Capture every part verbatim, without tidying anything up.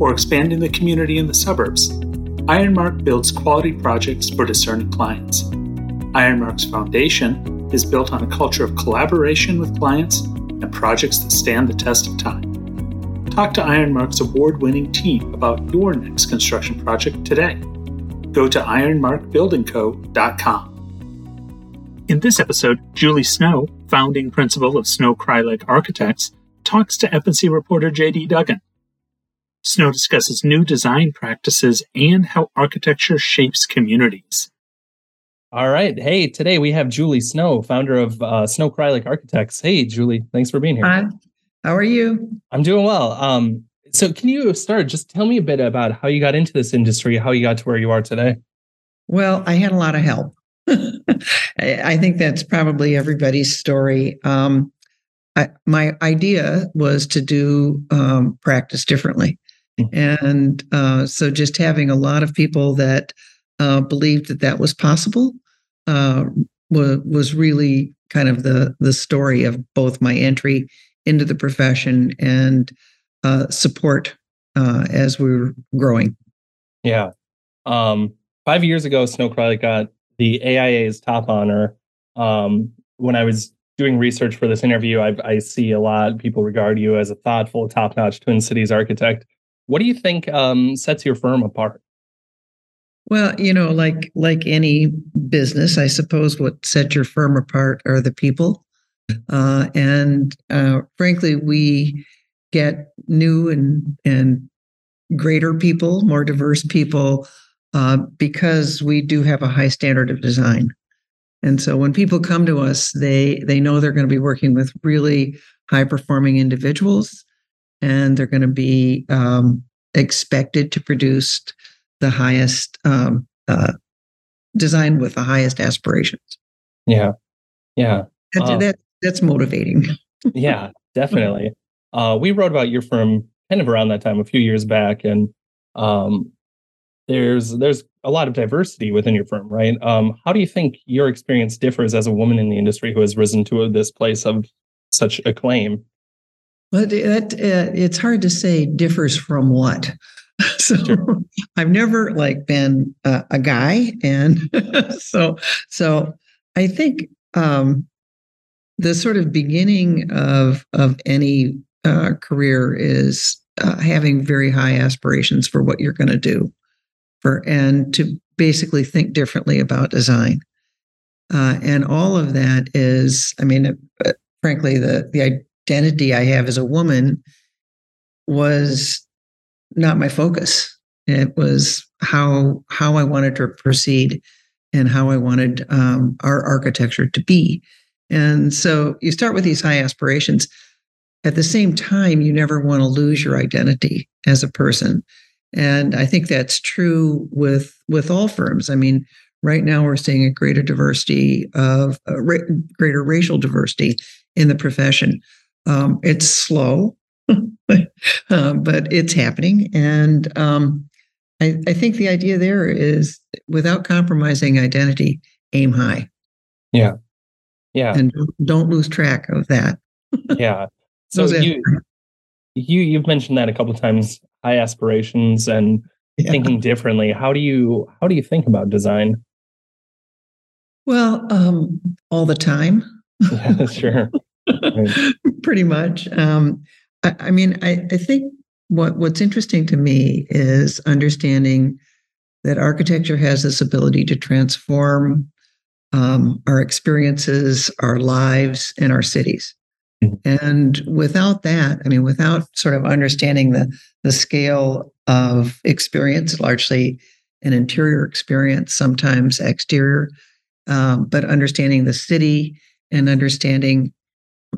or expanding the community in the suburbs, Ironmark builds quality projects for discerning clients. Ironmark's foundation is built on a culture of collaboration with clients and projects that stand the test of time. Talk to Ironmark's award-winning team about your next construction project today. Go to ironmark building co dot com. In this episode, Julie Snow, founding principal of Snow Kreilich Architects, talks to F and C reporter J D. Duggan. Snow discusses new design practices and how architecture shapes communities. All right. Hey, today we have Julie Snow, founder of uh, Snow Kreilich Architects. Hey, Julie, thanks for being here. Hi, how are you? I'm doing well. Um, so can you start? Just tell me a bit about how you got into this industry, how you got to where you are today. Well, I had a lot of help. I think that's probably everybody's story. Um, I, my idea was to do um, practice differently. And uh, so just having a lot of people that uh, believed that that was possible uh, w- was really kind of the, the story of both my entry into the profession and uh, support uh, as we were growing. Yeah. Um, five years ago, Snow Kreilich got the A I A's top honor. Um, when I was doing research for this interview, I, I see a lot of people regard you as a thoughtful, top-notch Twin Cities architect. What do you think um, sets your firm apart? Well, you know, like like any business, I suppose what sets your firm apart are the people. Uh, and uh, frankly, we get new and, and greater people, more diverse people, uh, because we do have a high standard of design. And so when people come to us, they they know they're going to be working with really high-performing individuals. And they're going to be um, expected to produce the highest um, uh, design with the highest aspirations. Yeah, yeah, that, uh, that, that's motivating. Yeah, definitely. Uh, we wrote about your firm kind of around that time, a few years back, and um, there's there's a lot of diversity within your firm, right? Um, how do you think your experience differs as a woman in the industry who has risen to this place of such acclaim? Well, that, uh, it's hard to say differs from what. So sure. I've never like been uh, a guy. And so so I think um, the sort of beginning of of any uh, career is uh, having very high aspirations for what you're going to do for and to basically think differently about design. Uh, and all of that is, I mean, uh, frankly, the the idea. Identity I have as a woman was not my focus. It was how how I wanted to proceed and how I wanted um, our architecture to be. And so you start with these high aspirations. At the same time, you never want to lose your identity as a person. And I think that's true with with all firms. I mean, right now we're seeing a greater diversity of uh, ra- greater racial diversity in the profession. Um, it's slow, uh, but it's happening. And um, I, I think the idea there is, without compromising identity, aim high. Yeah. Yeah. And don't lose track of that. Yeah. So you, you, you've mentioned that a couple of times, high aspirations and yeah. thinking differently. How do you, how do you think about design? Well, um, all the time. Yeah, sure. Pretty much. Um, I, I mean, I, I think what what's interesting to me is understanding that architecture has this ability to transform um, our experiences, our lives, and our cities. And without that, I mean, without sort of understanding the the scale of experience, largely an interior experience, sometimes exterior, um, but understanding the city and understanding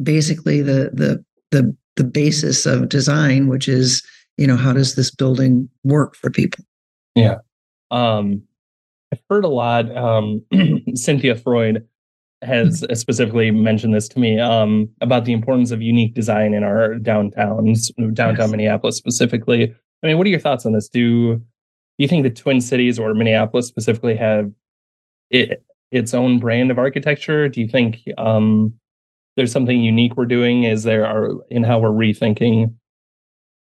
basically the the the the basis of design, which is you know, how does this building work for people? Yeah. Um, I've heard a lot. Um, Cynthia Freud has specifically mentioned this to me um, about the importance of unique design in our downtowns, downtown yes. Minneapolis specifically. I mean, what are your thoughts on this? Do, do you think the Twin Cities or Minneapolis specifically have it, its own brand of architecture? Do you think um, there's something unique we're doing? Is there our, in how we're rethinking,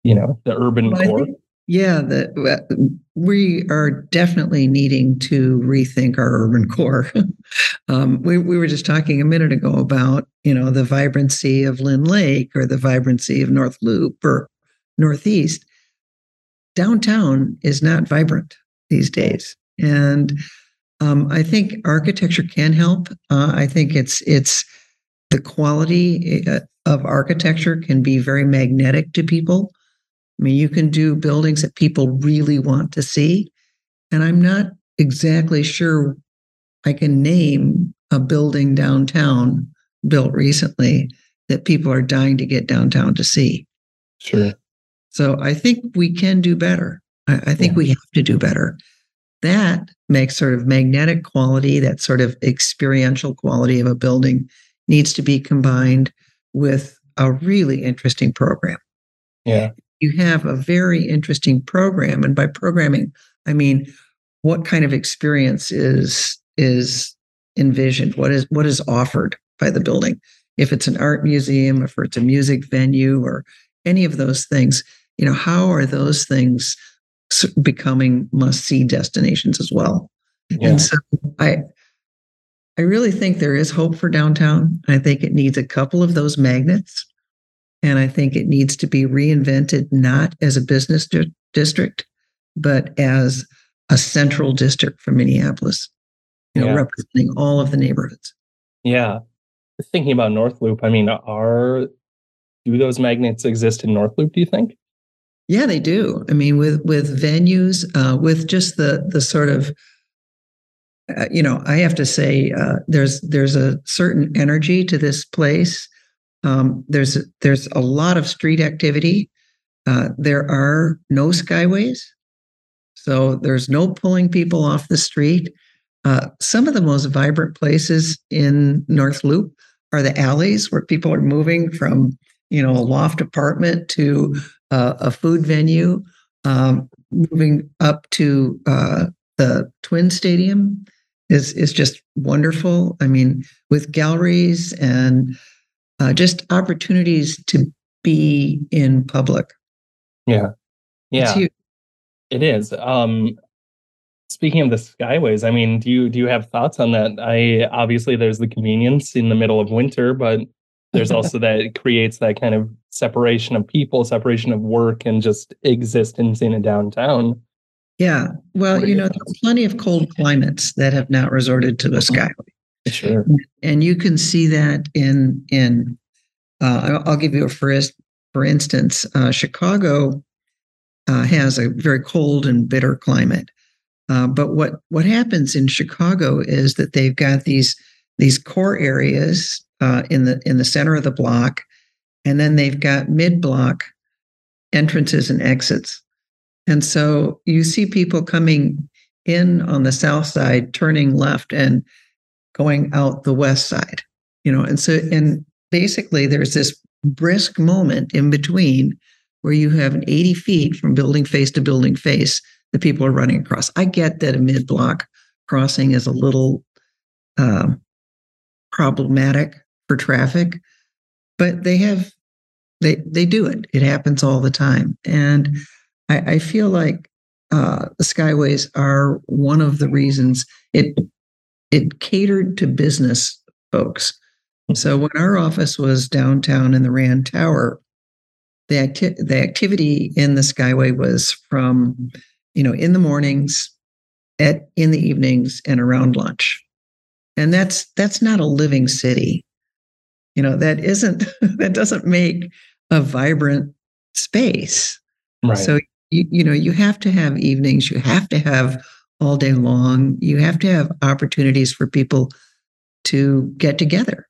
you know, the urban well, core? I think, yeah, the, we are definitely needing to rethink our urban core. um, we, we were just talking a minute ago about, you know, the vibrancy of Lynn Lake or the vibrancy of North Loop or Northeast. Downtown is not vibrant these days. And um, I think architecture can help. Uh, I think it's it's the quality of architecture can be very magnetic to people. I mean, you can do buildings that people really want to see. And I'm not exactly sure I can name a building downtown built recently that people are dying to get downtown to see. Sure. So I think we can do better. I, I think yeah. we have to do better. That makes sort of magnetic quality, that sort of experiential quality of a building needs to be combined with a really interesting program. Yeah. You have a very interesting program. And by programming, I mean, what kind of experience is is envisioned? What is what is offered by the building? If it's an art museum, if it's a music venue, or any of those things, you know, how are those things becoming must-see destinations as well? Yeah. And so I, I really think there is hope for downtown. I think it needs a couple of those magnets, and I think it needs to be reinvented not as a business di- district, but as a central district for Minneapolis, you yeah. know, representing all of the neighborhoods. Yeah, thinking about North Loop, I mean, are do those magnets exist in North Loop? Do you think? Yeah, they do. I mean, with with venues, uh, with just the the sort of, uh, you know, I have to say, uh, there's there's a certain energy to this place. Um, there's there's a lot of street activity. Uh, there are no skyways, so there's no pulling people off the street. Uh, some of the most vibrant places in North Loop are the alleys where people are moving from, you know, a loft apartment to Uh, a food venue, um, moving up to uh, the Twin Stadium is is just wonderful. I mean, with galleries and uh, just opportunities to be in public. Yeah, yeah, it is. Um, speaking of the skyways, I mean, do you do you have thoughts on that? I obviously there's the convenience in the middle of winter, but there's also that it creates that kind of separation of people, separation of work, and just existence in a downtown. Yeah. Well, you know, there's plenty of cold climates that have not resorted to the skyway. Sure. And you can see that in, in uh, I'll give you a first, for instance, uh, Chicago uh, has a very cold and bitter climate. Uh, but what, what happens in Chicago is that they've got these, these core areas Uh, in the in the center of the block, and then they've got mid-block entrances and exits. And so you see people coming in on the south side, turning left and going out the west side, you know. And so and basically there's this brisk moment in between where you have an eighty feet from building face to building face that people are running across. I get that a mid-block crossing is a little um, problematic for traffic, but they have, they they do it. It happens all the time. And I, I feel like uh, the skyways are one of the reasons it it catered to business folks. So when our office was downtown in the Rand Tower, the, acti- the activity in the skyway was from, you know, in the mornings, at in the evenings, and around lunch. And that's that's not a living city. You know, that isn't that doesn't make a vibrant space. Right. So, you, you know, you have to have evenings, you have to have all day long, you have to have opportunities for people to get together.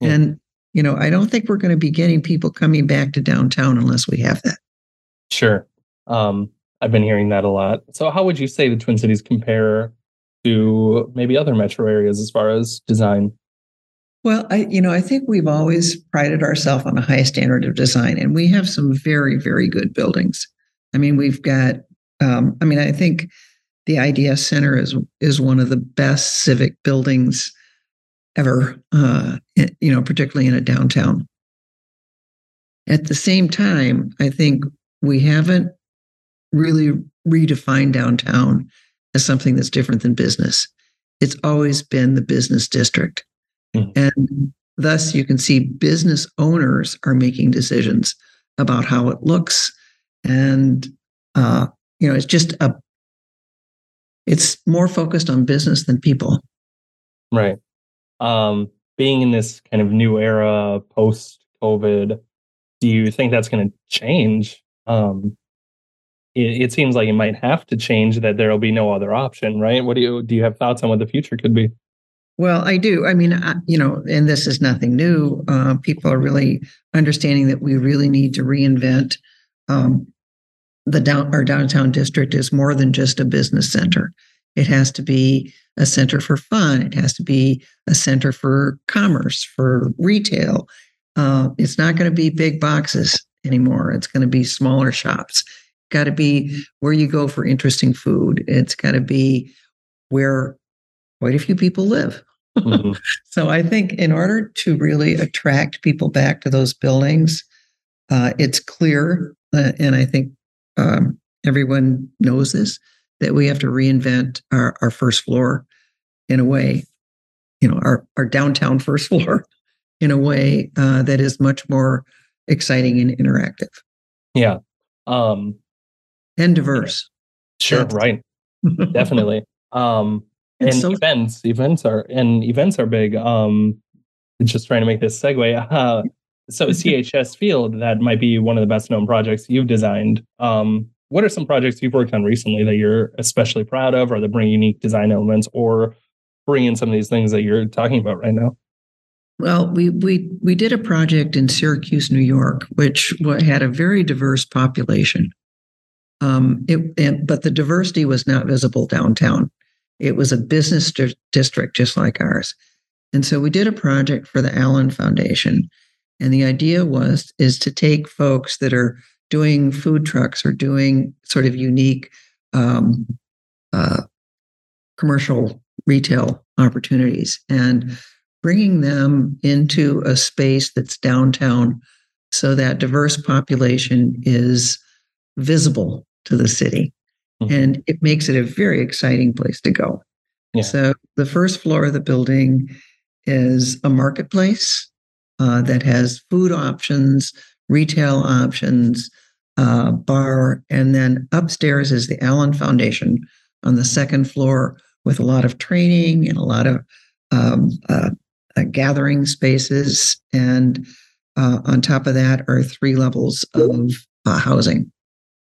Yeah. And, you know, I don't think we're going to be getting people coming back to downtown unless we have that. Sure. Um, I've been hearing that a lot. So how would you say the Twin Cities compare to maybe other metro areas as far as design? Well, I, you know, I think we've always prided ourselves on a high standard of design, and we have some very, very good buildings. I mean, we've got, um, I mean, I think the I D S Center is, is one of the best civic buildings ever, uh, you know, particularly in a downtown. At the same time, I think we haven't really redefined downtown as something that's different than business. It's always been the business district. And thus, you can see business owners are making decisions about how it looks. And, uh, you know, it's just a, it's more focused on business than people. Right. Um, being in this kind of new era post-COVID, do you think that's going to change? Um, it, it seems like it might have to change, that there'll be no other option, right? What do you, do you have thoughts on what the future could be? Well, I do. I mean, I, you know, and this is nothing new. Uh, people are really understanding that we really need to reinvent. Um, the down, our downtown district is more than just a business center. It has to be a center for fun. It has to be a center for commerce, for retail. Uh, it's not going to be big boxes anymore. It's going to be smaller shops. Got to be where you go for interesting food. It's got to be where quite a few people live. Mm-hmm. So I think in order to really attract people back to those buildings, uh, it's clear, uh, and I think um, everyone knows this, that we have to reinvent our, our first floor in a way, you know, our, our downtown first floor in a way uh, that is much more exciting and interactive. Yeah. Um, and diverse. Sure, That's- right. Definitely. Um And so, events, events are and events are big. Um, just trying to make this segue. Uh, so C H S Field, that might be one of the best known projects you've designed. Um, what are some projects you've worked on recently that you're especially proud of, or that bring unique design elements, or bring in some of these things that you're talking about right now? Well, we we we did a project in Syracuse, New York, which had a very diverse population. Um, it and, but the diversity was not visible downtown. It was a business di- district just like ours. And so we did a project for the Allen Foundation. And the idea was, is to take folks that are doing food trucks or doing sort of unique um, uh, commercial retail opportunities and bringing them into a space that's downtown so that diverse population is visible to the city. And it makes it a very exciting place to go. Yeah. So the first floor of the building is a marketplace uh, that has food options, retail options, uh, bar. And then upstairs is the Allen Foundation on the second floor with a lot of training and a lot of um, uh, uh, gathering spaces. And uh, on top of that are three levels of uh, housing.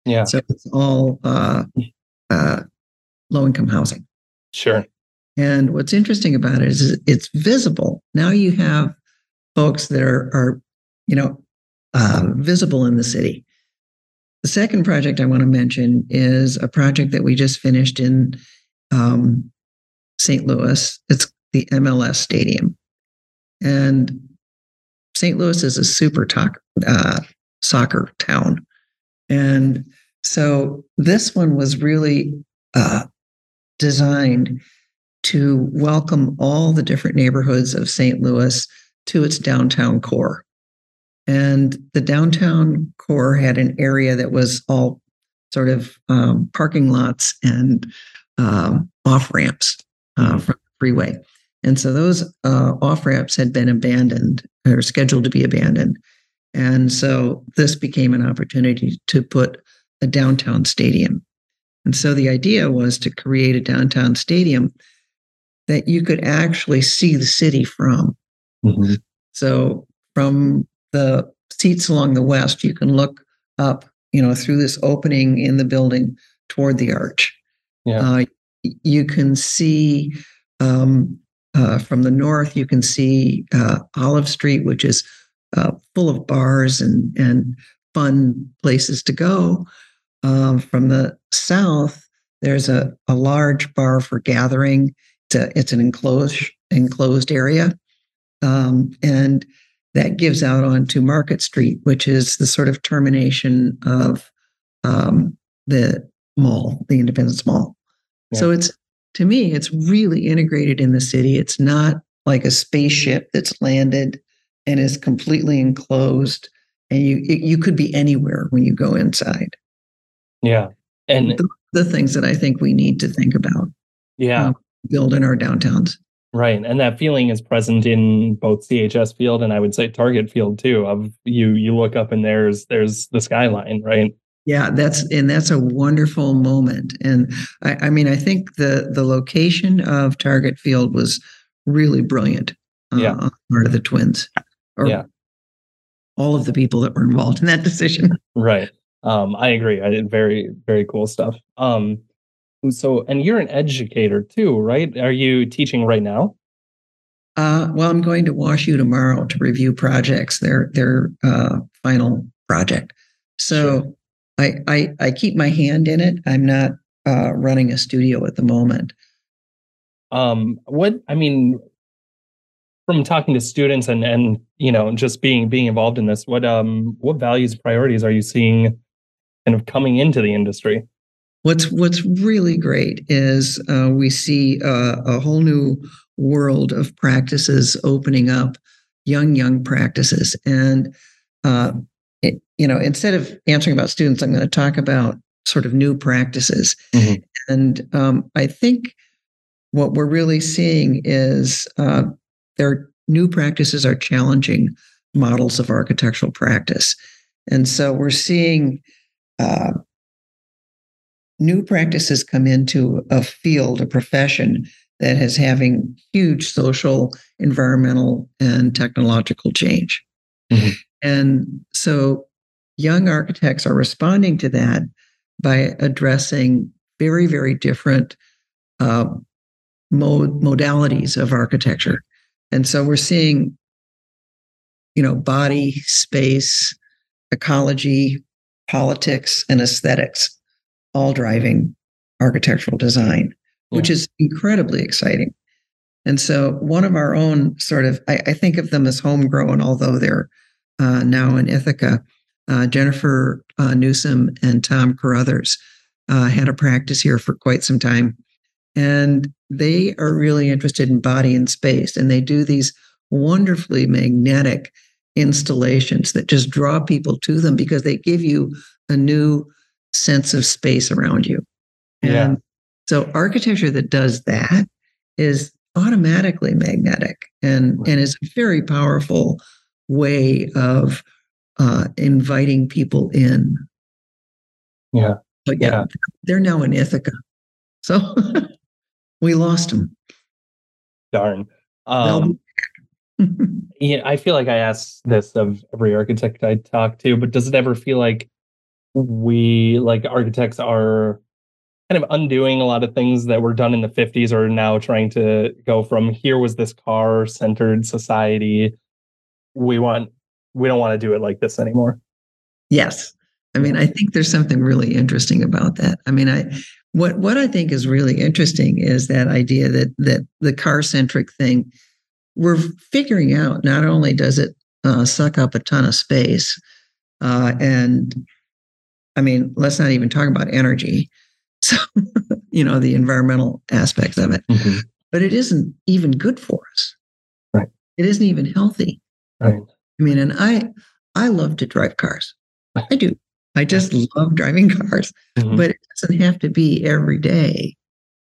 Yeah. So it's all uh, uh, low-income housing. Sure. And what's interesting about it is it's visible. Now you have folks that are, are you know, uh, visible in the city. The second project I want to mention is a project that we just finished in um, Saint Louis. It's the M L S Stadium. And Saint Louis is a super talk, uh, soccer town. And so this one was really uh, designed to welcome all the different neighborhoods of Saint Louis to its downtown core. And the downtown core had an area that was all sort of um, parking lots and um, off-ramps uh, from the freeway. And so those uh, off-ramps had been abandoned or scheduled to be abandoned. And so this became an opportunity to put a downtown stadium. And so the idea was to create a downtown stadium that you could actually see the city from. Mm-hmm. So from the seats along the west, you can look up, you know, through this opening in the building toward the arch. Yeah. Uh, you can see um, uh, from the north, you can see uh, Olive Street, which is Uh, full of bars and and fun places to go. Um, from the south, there's a, a large bar for gathering. It's, a, it's an enclosed enclosed area. Um, and that gives out onto Market Street, which is the sort of termination of um, the mall, the Independence Mall. Yeah. So it's, to me, it's really integrated in the city. It's not like a spaceship that's landed and is completely enclosed, and you it, you could be anywhere when you go inside. Yeah, and the, the things that I think we need to think about. Yeah, um, build in our downtowns. Right, and that feeling is present in both C H S Field and I would say Target Field too. Of you, you look up and there's there's the skyline, right? Yeah, that's and that's a wonderful moment. And I, I mean, I think the the location of Target Field was really brilliant. Uh, yeah, on the part of the twins. Or yeah, all of the people that were involved in that decision. Right. Um, I agree. I did very, very cool stuff. Um, so, and you're an educator too, right? Are you teaching right now? Uh, well, I'm going to WashU tomorrow to review projects, their their uh, final project. So sure. I, I, I keep my hand in it. I'm not uh, running a studio at the moment. Um, what, I mean... From talking to students and, and you know, just being being involved in this, what um what values, priorities are you seeing kind of coming into the industry? What's what's really great is uh, we see uh, a whole new world of practices opening up, young, young practices. And, uh, it, you know, instead of answering about students, I'm going to talk about sort of new practices. Mm-hmm. And um, I think what we're really seeing is... Uh, Their new practices are challenging models of architectural practice. And so we're seeing uh, new practices come into a field, a profession that is having huge social, environmental, and technological change. Mm-hmm. And so young architects are responding to that by addressing very, very different uh, mod- modalities of architecture. And so we're seeing, you know, body, space, ecology, politics, and aesthetics all driving architectural design, yeah. which is incredibly exciting. And so one of our own sort of, I, I think of them as homegrown, although they're uh, now in Ithaca, uh, Jennifer uh, Newsom and Tom Carruthers uh, had a practice here for quite some time. And they are really interested in body and space, and they do these wonderfully magnetic installations that just draw people to them because they give you a new sense of space around you. Yeah. And so architecture that does that is automatically magnetic and, and is a very powerful way of uh, inviting people in. Yeah. But yeah, yeah. They're now in Ithaca. So... We lost him. Darn. Um, yeah, I feel like I ask this of every architect I talk to, but does it ever feel like we, like architects, are kind of undoing a lot of things that were done in the fifties or now trying to go from here was this car-centered society. We want, we don't want to do it like this anymore. Yes. I mean, I think there's something really interesting about that. I mean, I... What what I think is really interesting is that idea that that the car-centric thing, we're figuring out not only does it uh, suck up a ton of space, uh, and I mean, let's not even talk about energy, so you know, the environmental aspects of it, mm-hmm. but it isn't even good for us. Right. It isn't even healthy. Right. I mean, and I I love to drive cars. I do. I just love driving cars, mm-hmm. but it doesn't have to be every day.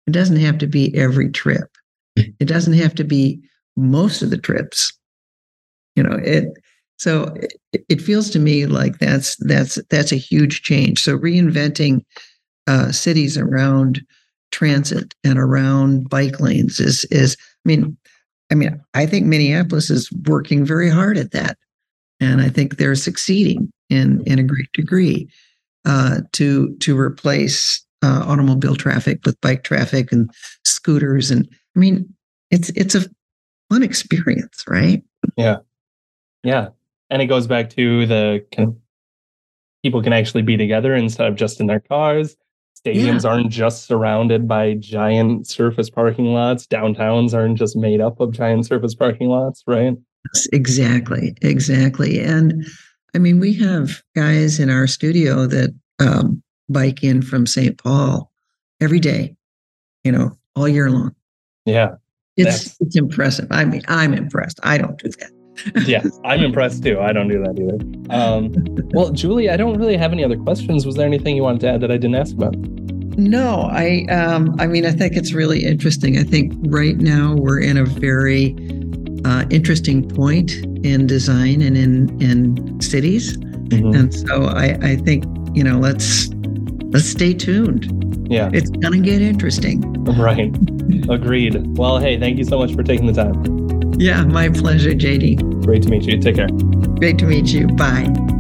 It doesn't have to be every trip. It doesn't have to be most of the trips. You know, it so it, it feels to me like that's that's that's a huge change. So reinventing uh, cities around transit and around bike lanes is is I mean, I mean, I think Minneapolis is working very hard at that. And I think they're succeeding in, in a great degree uh, to to replace uh, automobile traffic with bike traffic and scooters. And I mean, it's it's a fun experience, right? Yeah, yeah. And it goes back to the kind of people can actually be together instead of just in their cars. Stadiums yeah. aren't just surrounded by giant surface parking lots. Downtowns aren't just made up of giant surface parking lots, right? Exactly, exactly. And I mean, we have guys in our studio that um, bike in from Saint Paul every day, you know, all year long. Yeah. It's it's impressive. I mean, I'm impressed. I don't do that. Yeah, I'm impressed too. I don't do that either. Um, well, Julie, I don't really have any other questions. Was there anything you wanted to add that I didn't ask about? No, I um, I mean, I think it's really interesting. I think right now we're in a very uh, interesting point in design and in, in cities. Mm-hmm. And so I, I think, you know, let's let's stay tuned. Yeah. It's going to get interesting. Right. Agreed. Well, hey, thank you so much for taking the time. Yeah, my pleasure, J D. Great to meet you. Take care. Great to meet you. Bye.